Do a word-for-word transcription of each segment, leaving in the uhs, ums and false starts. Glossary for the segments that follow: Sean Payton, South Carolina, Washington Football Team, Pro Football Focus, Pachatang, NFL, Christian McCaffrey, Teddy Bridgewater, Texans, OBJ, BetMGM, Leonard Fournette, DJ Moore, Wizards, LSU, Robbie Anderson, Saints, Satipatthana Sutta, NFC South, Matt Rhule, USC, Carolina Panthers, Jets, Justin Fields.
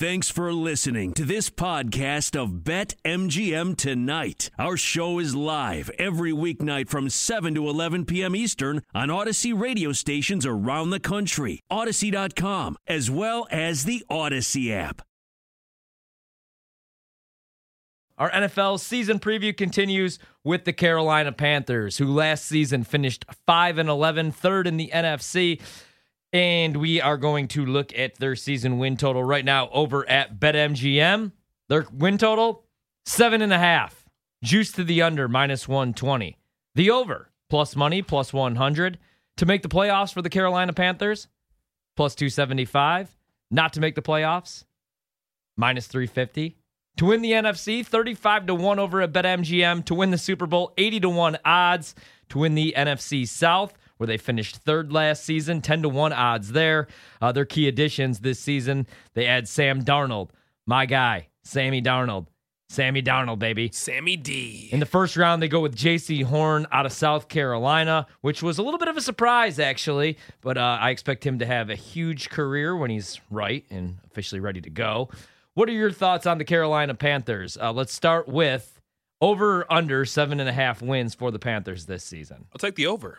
Thanks for listening to this podcast of BetMGM Tonight. Our show is live every weeknight from seven to eleven p.m. Eastern on Odyssey radio stations around the country, Odyssey dot com, as well as the Odyssey app. Our N F L season preview continues with the Carolina Panthers, who last season finished five and eleven, third in the N F C. And we are going to look at their season win total right now over at BetMGM. Their win total, seven and a half. Juice to the under, minus one twenty. The over, plus money, plus one hundred. To make the playoffs for the Carolina Panthers, plus two seventy-five. Not to make the playoffs, minus three fifty. To win the N F C, thirty-five to one over at BetMGM. To win the Super Bowl, eighty to one odds. To win the N F C South, where they finished third last season, ten to one odds there. Uh, their key additions this season, they add Sam Darnold, my guy, Sammy Darnold. Sammy Darnold, baby. Sammy D. In the first round, they go with J C. Horn out of South Carolina, which was a little bit of a surprise, actually. But uh, I expect him to have a huge career when he's right and officially ready to go. What are your thoughts on the Carolina Panthers? Uh, let's start with over or under seven and a half wins for the Panthers this season. I'll take the over.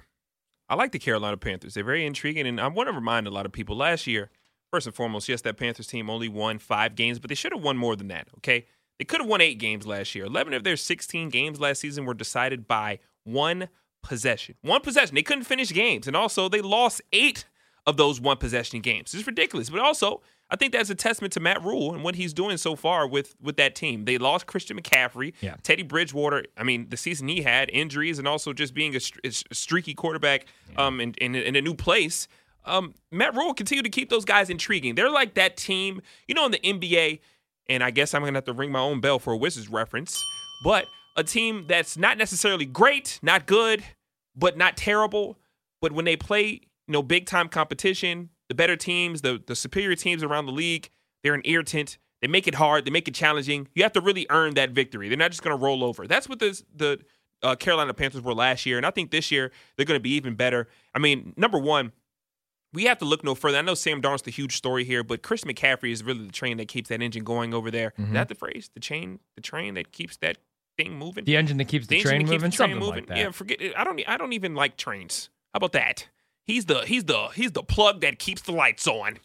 I like the Carolina Panthers. They're very intriguing, and I want to remind a lot of people last year, first and foremost, yes, that Panthers team only won five games, but they should have won more than that, okay? They could have won eight games last year. eleven of their sixteen games last season were decided by one possession. One possession. They couldn't finish games, and also they lost eight of those one possession games. It's ridiculous, but also I think that's a testament to Matt Rhule and what he's doing so far with, with that team. They lost Christian McCaffrey, yeah. Teddy Bridgewater. I mean, the season he had, injuries, and also just being a, a streaky quarterback um, in, in, in a new place. Um, Matt Rhule continued to keep those guys intriguing. They're like that team, you know, in the N B A, and I guess I'm going to have to ring my own bell for a Wizards reference, but a team that's not necessarily great, not good, but not terrible. But when they play, you know, big-time competition, the better teams, the, the superior teams around the league, they're an irritant. They make it hard. They make it challenging. You have to really earn that victory. They're not just going to roll over. That's what this, the uh, Carolina Panthers were last year, and I think this year they're going to be even better. I mean, number one, we have to look no further. I know Sam Darnold's the huge story here, but Chris McCaffrey is really the train that keeps that engine going over there. Mm-hmm. Is that the phrase? The chain, the train that keeps that thing moving? The engine that keeps the, the train moving? Keeps the train Something moving. Like that. Yeah, forget it. I don't, I don't even like trains. How about that? He's the he's the he's the plug that keeps the lights on.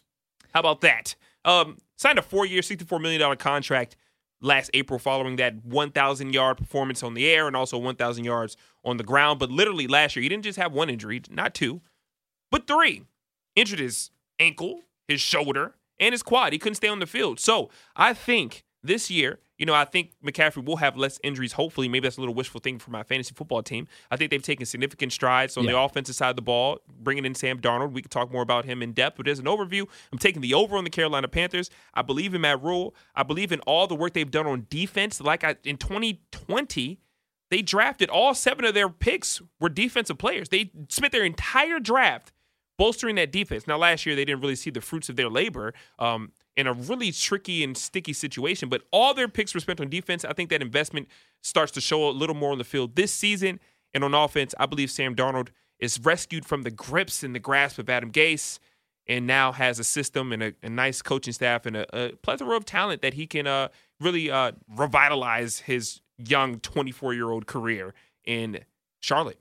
How about that? Um, signed a four-year, sixty-four million dollars contract last April following that one thousand yard performance on the air and also one thousand yards on the ground. But literally last year, he didn't just have one injury, not two, but three. Injured his ankle, his shoulder, and his quad. He couldn't stay on the field. So I think this year, you know, I think McCaffrey will have less injuries, hopefully. Maybe that's a little wishful thinking for my fantasy football team. I think they've taken significant strides on yeah. the offensive side of the ball, bringing in Sam Darnold. We can talk more about him in depth, but as an overview, I'm taking the over on the Carolina Panthers. I believe in Matt Rhule. I believe in all the work they've done on defense. Like I, in twenty twenty, they drafted all seven of their picks were defensive players. They spent their entire draft bolstering that defense. Now, last year, they didn't really see the fruits of their labor, um, in a really tricky and sticky situation, but all their picks were spent on defense. I think that investment starts to show a little more on the field this season. And on offense, I believe Sam Darnold is rescued from the grips and the grasp of Adam Gase and now has a system and a, a nice coaching staff and a, a plethora of talent that he can uh, really uh, revitalize his young twenty-four-year-old career in Charlotte.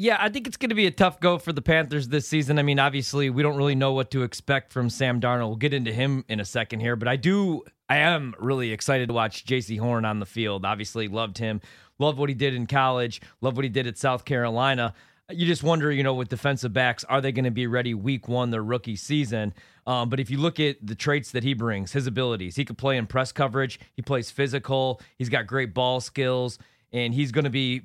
Yeah, I think it's going to be a tough go for the Panthers this season. I mean, obviously, we don't really know what to expect from Sam Darnold. We'll get into him in a second here, but I do, I am really excited to watch J C. Horn on the field. Obviously, loved him. Loved what he did in college. Loved what he did at South Carolina. You just wonder, you know, with defensive backs, are they going to be ready week one, their rookie season? Um, but if you look at the traits that he brings, his abilities, he could play in press coverage. He plays physical. He's got great ball skills, and he's going to be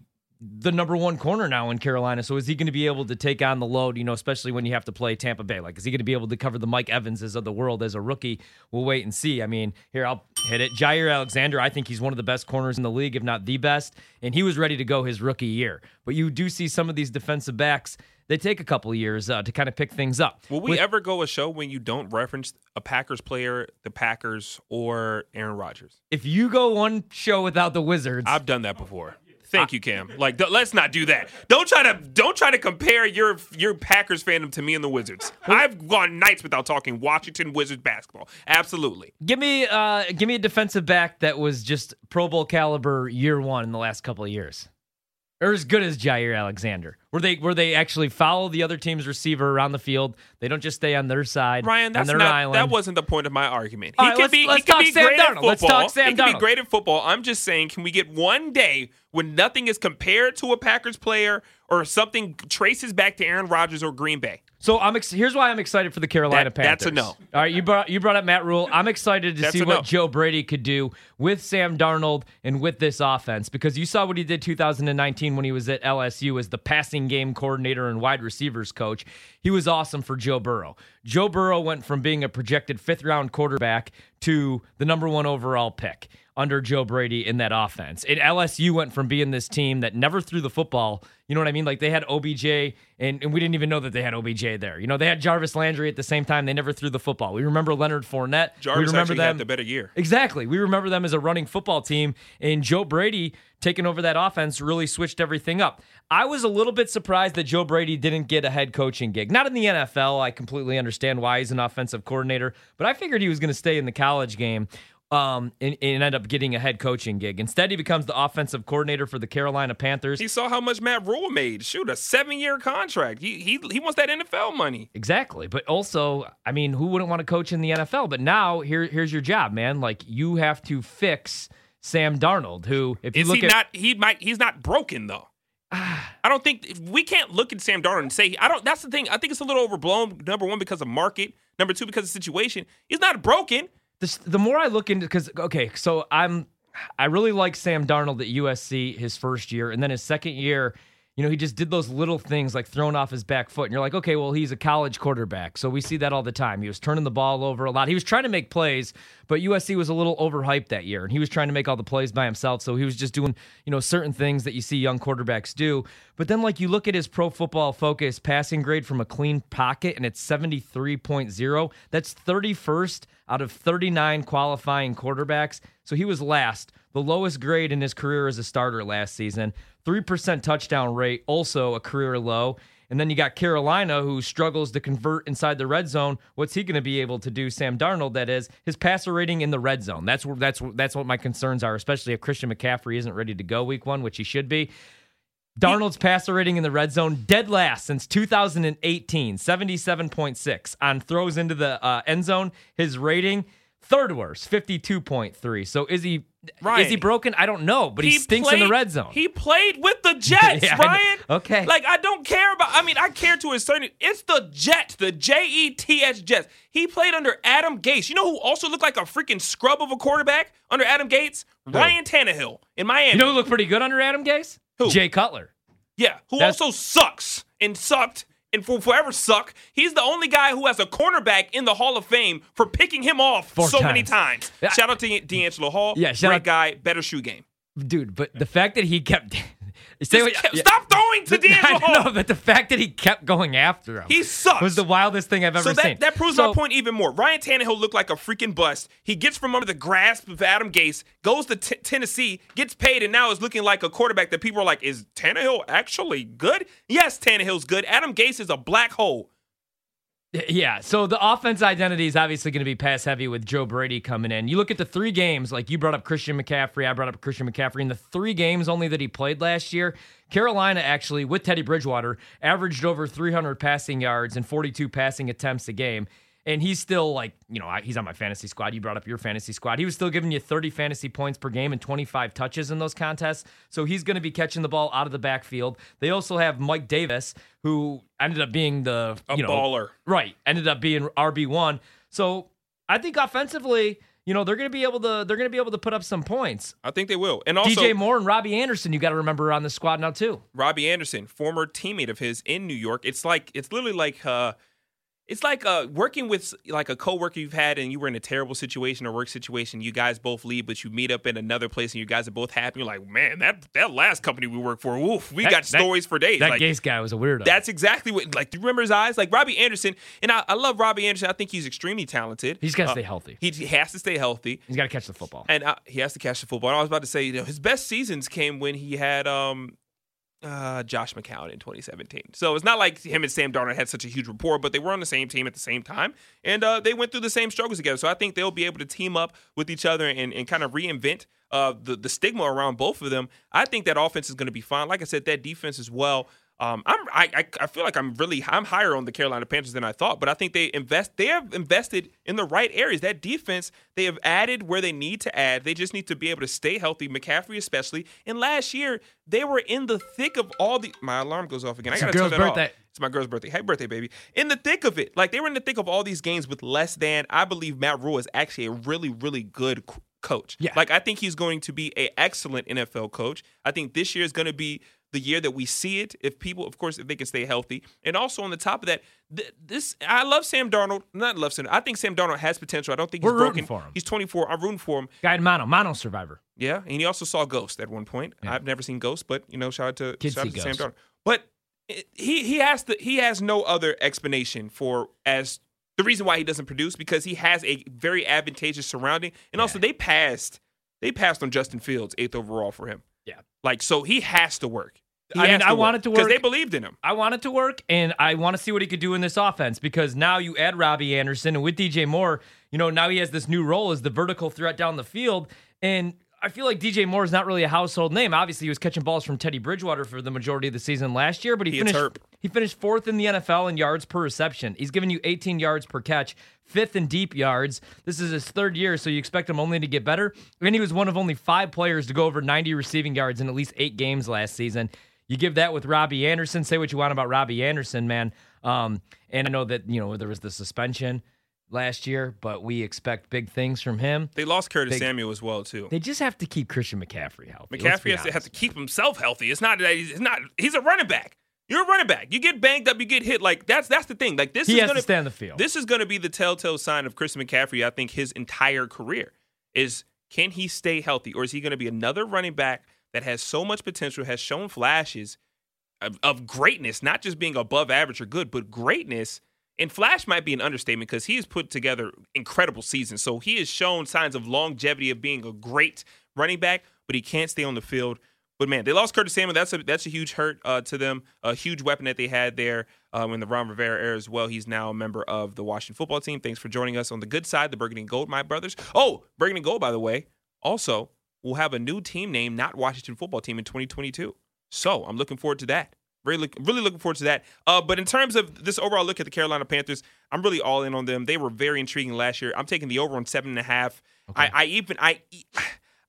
the number one corner now in Carolina. So is he going to be able to take on the load, you know, especially when you have to play Tampa Bay? Like, is he going to be able to cover the Mike Evanses of the world as a rookie? We'll wait and see. I mean, here, I'll hit it. Jaire Alexander, I think he's one of the best corners in the league, if not the best, and he was ready to go his rookie year. But you do see some of these defensive backs, they take a couple of years uh, to kind of pick things up. Will we With- ever go a show when you don't reference a Packers player, the Packers, or Aaron Rodgers? If you go one show without the Wizards. I've done that before. Thank you, Cam. Like, th- let's not do that. Don't try to don't try to compare your your Packers fandom to me and the Wizards. I've gone nights without talking Washington Wizards basketball. Absolutely. Give me uh, give me a defensive back that was just Pro Bowl caliber year one in the last couple of years, or as good as Jaire Alexander. Where they where they actually follow the other team's receiver around the field. They don't just stay on their side. Ryan, that's on their not, island. That wasn't the point of my argument. He right, could be let's he talk could be Sam great Darnold. At football. Let's talk Sam he Darnold. He could be great at football. I'm just saying, can we get one day when nothing is compared to a Packers player or something traces back to Aaron Rodgers or Green Bay? So I'm ex- here's why I'm excited for the Carolina that, Panthers. That's a no. All right, you brought you brought up Matt Rhule. I'm excited to see what no. Joe Brady could do with Sam Darnold and with this offense, because you saw what he did two thousand nineteen when he was at L S U as the passing game coordinator and wide receivers coach. He was awesome for Joe Burrow. Joe Burrow went from being a projected fifth round quarterback to the number one overall pick under Joe Brady in that offense. And L S U went from being this team that never threw the football. You know what I mean? Like, they had O B J, and, and we didn't even know that they had O B J there. You know, they had Jarvis Landry at the same time. They never threw the football. We remember Leonard Fournette. Jarvis we remember them. Had the better year. Exactly. We remember them as a running football team, and Joe Brady taking over that offense really switched everything up. I was a little bit surprised that Joe Brady didn't get a head coaching gig. Not in the N F L. I completely understand why he's an offensive coordinator, but I figured he was going to stay in the college game. Um, and, and end up getting a head coaching gig. Instead, he becomes the offensive coordinator for the Carolina Panthers. He saw how much Matt Rhule made. Shoot, a seven-year contract. He he he wants that N F L money. Exactly. But also, I mean, who wouldn't want to coach in the N F L? But now, here here's your job, man. Like, you have to fix Sam Darnold, who, if you Is look he at... Not, he might, he's not broken, though. I don't think... We can't look at Sam Darnold and say... I don't. That's the thing. I think it's a little overblown, number one, because of market. Number two, because of situation. He's not broken. The, the more I look into, because, okay, so I'm, I really like Sam Darnold at U S C his first year. And then his second year, you know, he just did those little things like throwing off his back foot. And you're like, okay, well, he's a college quarterback. So we see that all the time. He was turning the ball over a lot. He was trying to make plays, but U S C was a little overhyped that year. And he was trying to make all the plays by himself. So he was just doing, you know, certain things that you see young quarterbacks do. But then, like, you look at his Pro Football Focus passing grade from a clean pocket, and it's seventy-three point oh. That's thirty-first out of thirty-nine qualifying quarterbacks. So he was last, the lowest grade in his career as a starter last season. three percent touchdown rate, also a career low. And then you got Carolina, who struggles to convert inside the red zone. What's he going to be able to do, Sam Darnold, that is? His passer rating in the red zone. That's where, that's that's what my concerns are, especially if Christian McCaffrey isn't ready to go week one, which he should be. Darnold's passer rating in the red zone, dead last since two thousand eighteen, seventy-seven point six. On throws into the uh, end zone, his rating, third worst, fifty-two point three. So is he Ryan, is he broken? I don't know, but he, he stinks played, in the red zone. He played with the Jets, yeah, Ryan. Okay. Like, I don't care about, I mean, I care to a certain, it's the Jets, the J E T S Jets. He played under Adam Gase. You know who also looked like a freaking scrub of a quarterback under Adam Gase? Who? Ryan Tannehill in Miami. You know who looked pretty good under Adam Gase? Who? Jay Cutler. Yeah, who That's- also sucks and sucked and will forever suck. He's the only guy who has a cornerback in the Hall of Fame for picking him off Four so times. many times. Shout out to D'Angelo Hall. Yeah, shout Great out- guy. Better shoe game. Dude, but the fact that he kept... What, kept, yeah. Stop throwing to D'Angelo Hall. No, but the fact that he kept going after him. He sucks. Was the wildest thing I've ever so that, seen. That proves so, my point even more. Ryan Tannehill looked like a freaking bust. He gets from under the grasp of Adam Gase, goes to t- Tennessee, gets paid, and now is looking like a quarterback that people are like, is Tannehill actually good? Yes, Tannehill's good. Adam Gase is a black hole. Yeah, so the offense identity is obviously going to be pass heavy with Joe Brady coming in. You look at the three games, like you brought up Christian McCaffrey, I brought up Christian McCaffrey, in the three games only that he played last year, Carolina actually, with Teddy Bridgewater, averaged over three hundred passing yards and forty-two passing attempts a game. And he's still like, you know, he's on my fantasy squad. You brought up your fantasy squad. He was still giving you thirty fantasy points per game and twenty-five touches in those contests. So he's going to be catching the ball out of the backfield. They also have Mike Davis, who ended up being the, you know, a baller. Right. Ended up being R B one. So I think offensively, you know, they're going to be able to they're going to be able to put up some points. I think they will. And also D J Moore and Robbie Anderson, you got to remember, are on the squad now too. Robbie Anderson, former teammate of his in New York. It's like it's literally like uh It's like uh, working with like a coworker you've had and you were in a terrible situation or work situation. You guys both leave, but you meet up in another place and you guys are both happy. You're like, man, that that last company we worked for, woof, we that, got that, stories for days. That like, Gase guy was a weirdo. That's exactly what, like, do you remember his eyes? Like Robbie Anderson, and I, I love Robbie Anderson. I think he's extremely talented. He's got to uh, stay healthy. He, he has to stay healthy. He's got to catch the football. And I, he has to catch the football. And I was about to say, you know, his best seasons came when he had um, – Uh, Josh McCown in twenty seventeen. So it's not like him and Sam Darnold had such a huge rapport, but they were on the same team at the same time, and uh, they went through the same struggles together. So I think they'll be able to team up with each other and, and kind of reinvent uh, the, the stigma around both of them. I think that offense is going to be fine. Like I said, that defense as well. Um, I'm, I, I feel like I'm really I'm higher on the Carolina Panthers than I thought, but I think they invest. They have invested in the right areas. That defense, they have added where they need to add. They just need to be able to stay healthy, McCaffrey especially. And last year, they were in the thick of all the – my alarm goes off again. It's I got to turn that birthday. off. It's my girl's birthday. Happy birthday, baby. In the thick of it. Like, they were in the thick of all these games with less than. I believe Matt Rhule is actually a really, really good coach. Yeah. Like, I think he's going to be an excellent N F L coach. I think this year is going to be – the year that we see it, if people, of course, if they can stay healthy. And also on the top of that, th- this I love Sam Darnold. Not love Sam. I think Sam Darnold has potential. I don't think We're he's broken. Rooting for him. He's twenty-four. I'm rooting for him. Guy in mono. Mono survivor. Yeah, and he also saw Ghost at one point. Yeah. I've never seen Ghost, but, you know, shout out to, shout out to Sam Darnold. But he he has to, he has no other explanation for as the reason why he doesn't produce, because he has a very advantageous surrounding. And yeah. also they passed they passed on Justin Fields, eighth overall for him. Yeah. Like, so he has to work. I and I want it to work. Because they believed in him. I want it to work, and I want to see what he could do in this offense, because now you add Robbie Anderson, and with D J Moore, you know, now he has this new role as the vertical threat down the field, and I feel like D J Moore is not really a household name. Obviously, he was catching balls from Teddy Bridgewater for the majority of the season last year, but he, he finished he finished fourth in the N F L in yards per reception. He's giving you eighteen yards per catch, fifth in deep yards. This is his third year, so you expect him only to get better. And he was one of only five players to go over ninety receiving yards in at least eight games last season. You give that with Robbie Anderson. Say what you want about Robbie Anderson, man. Um, and I know that, you know, there was the suspension last year, but we expect big things from him. They lost Curtis they, Samuel as well, too. They just have to keep Christian McCaffrey healthy. McCaffrey has to, has to keep himself healthy. It's not that he's it's not. He's a running back. You're a running back. You get banged up, you get hit. Like, that's that's the thing. Like, this he is has gonna, to stay on the field. This is going to be the telltale sign of Christian McCaffrey, I think, his entire career, is can he stay healthy, or is he going to be another running back that has so much potential, has shown flashes of, of greatness, not just being above average or good, but greatness. And flash might be an understatement, because he has put together incredible seasons. So he has shown signs of longevity of being a great running back, but he can't stay on the field. But, man, they lost Curtis Samuel. That's a that's a huge hurt uh, to them, a huge weapon that they had there um, in the Ron Rivera era as well. He's now a member of the Washington Football Team. Thanks for joining us on the good side, the Burgundy and Gold, my brothers. Oh, Burgundy and Gold, by the way, also will have a new team name, not Washington Football Team, in twenty twenty-two. So I'm looking forward to that. Really, really looking forward to that. Uh, but in terms of this overall look at the Carolina Panthers, I'm really all in on them. They were very intriguing last year. I'm taking the over on seven and a half. Okay. I, I even I,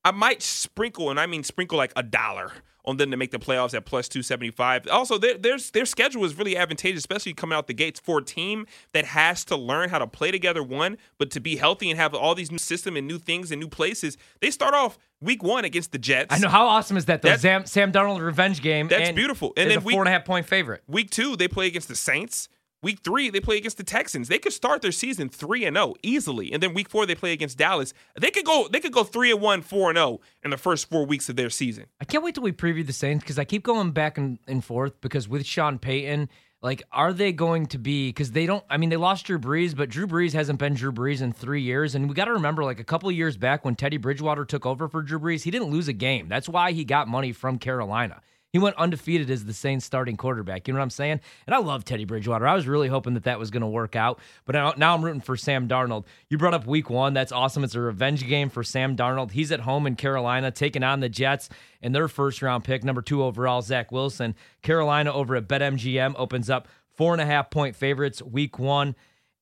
I might sprinkle, and I mean sprinkle like a dollar on them to make the playoffs at plus two seventy five. Also, their their their schedule is really advantageous, especially coming out the gates for a team that has to learn how to play together. One, but to be healthy and have all these new system and new things and new places. They start off Week one against the Jets. I know. How awesome is that, though? Sam, Sam Darnold revenge game. That's and beautiful. And then a week, four and a half point favorite. Week two, they play against the Saints. Week three, they play against the Texans. They could start their season three and zero easily. And then week four, they play against Dallas. They could go. They could go three and one, four and zero in the first four weeks of their season. I can't wait till we preview the Saints, because I keep going back and, and forth, because with Sean Payton, like, are they going to be? Because they don't. I mean, they lost Drew Brees, but Drew Brees hasn't been Drew Brees in three years. And we got to remember, like, a couple of years back when Teddy Bridgewater took over for Drew Brees, he didn't lose a game. That's why he got money from Carolina. He went undefeated as the Saints starting quarterback. You know what I'm saying? And I love Teddy Bridgewater. I was really hoping that that was going to work out. But now, now I'm rooting for Sam Darnold. You brought up week one. That's awesome. It's a revenge game for Sam Darnold. He's at home in Carolina taking on the Jets and their first-round pick, number two overall, Zach Wilson. Carolina over at BetMGM opens up four and a half point favorites week one.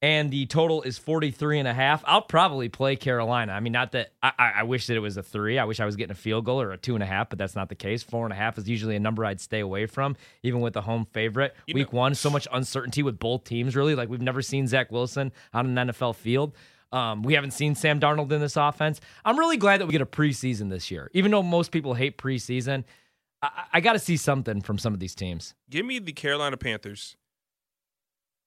And the total is forty-three and a half. I'll probably play Carolina. I mean, not that I, I wish that it was a three. I wish I was getting a field goal or a two and a half, but that's not the case. Four and a half is usually a number I'd stay away from, even with the home favorite. You Week know. one, so much uncertainty with both teams, really. Like, we've never seen Zach Wilson on an N F L field. Um, we haven't seen Sam Darnold in this offense. I'm really glad that we get a preseason this year, even though most people hate preseason. I, I got to see something from some of these teams. Give me the Carolina Panthers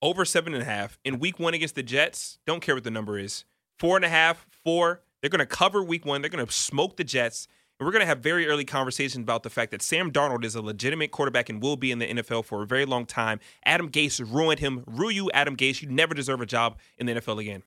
over seven and a half in week one against the Jets. Don't care what the number is. Four and a half, four. They're going to cover week one. They're going to smoke the Jets. And we're going to have very early conversations about the fact that Sam Darnold is a legitimate quarterback and will be in the N F L for a very long time. Adam Gase ruined him. Rue you, Adam Gase. You never deserve a job in the N F L again.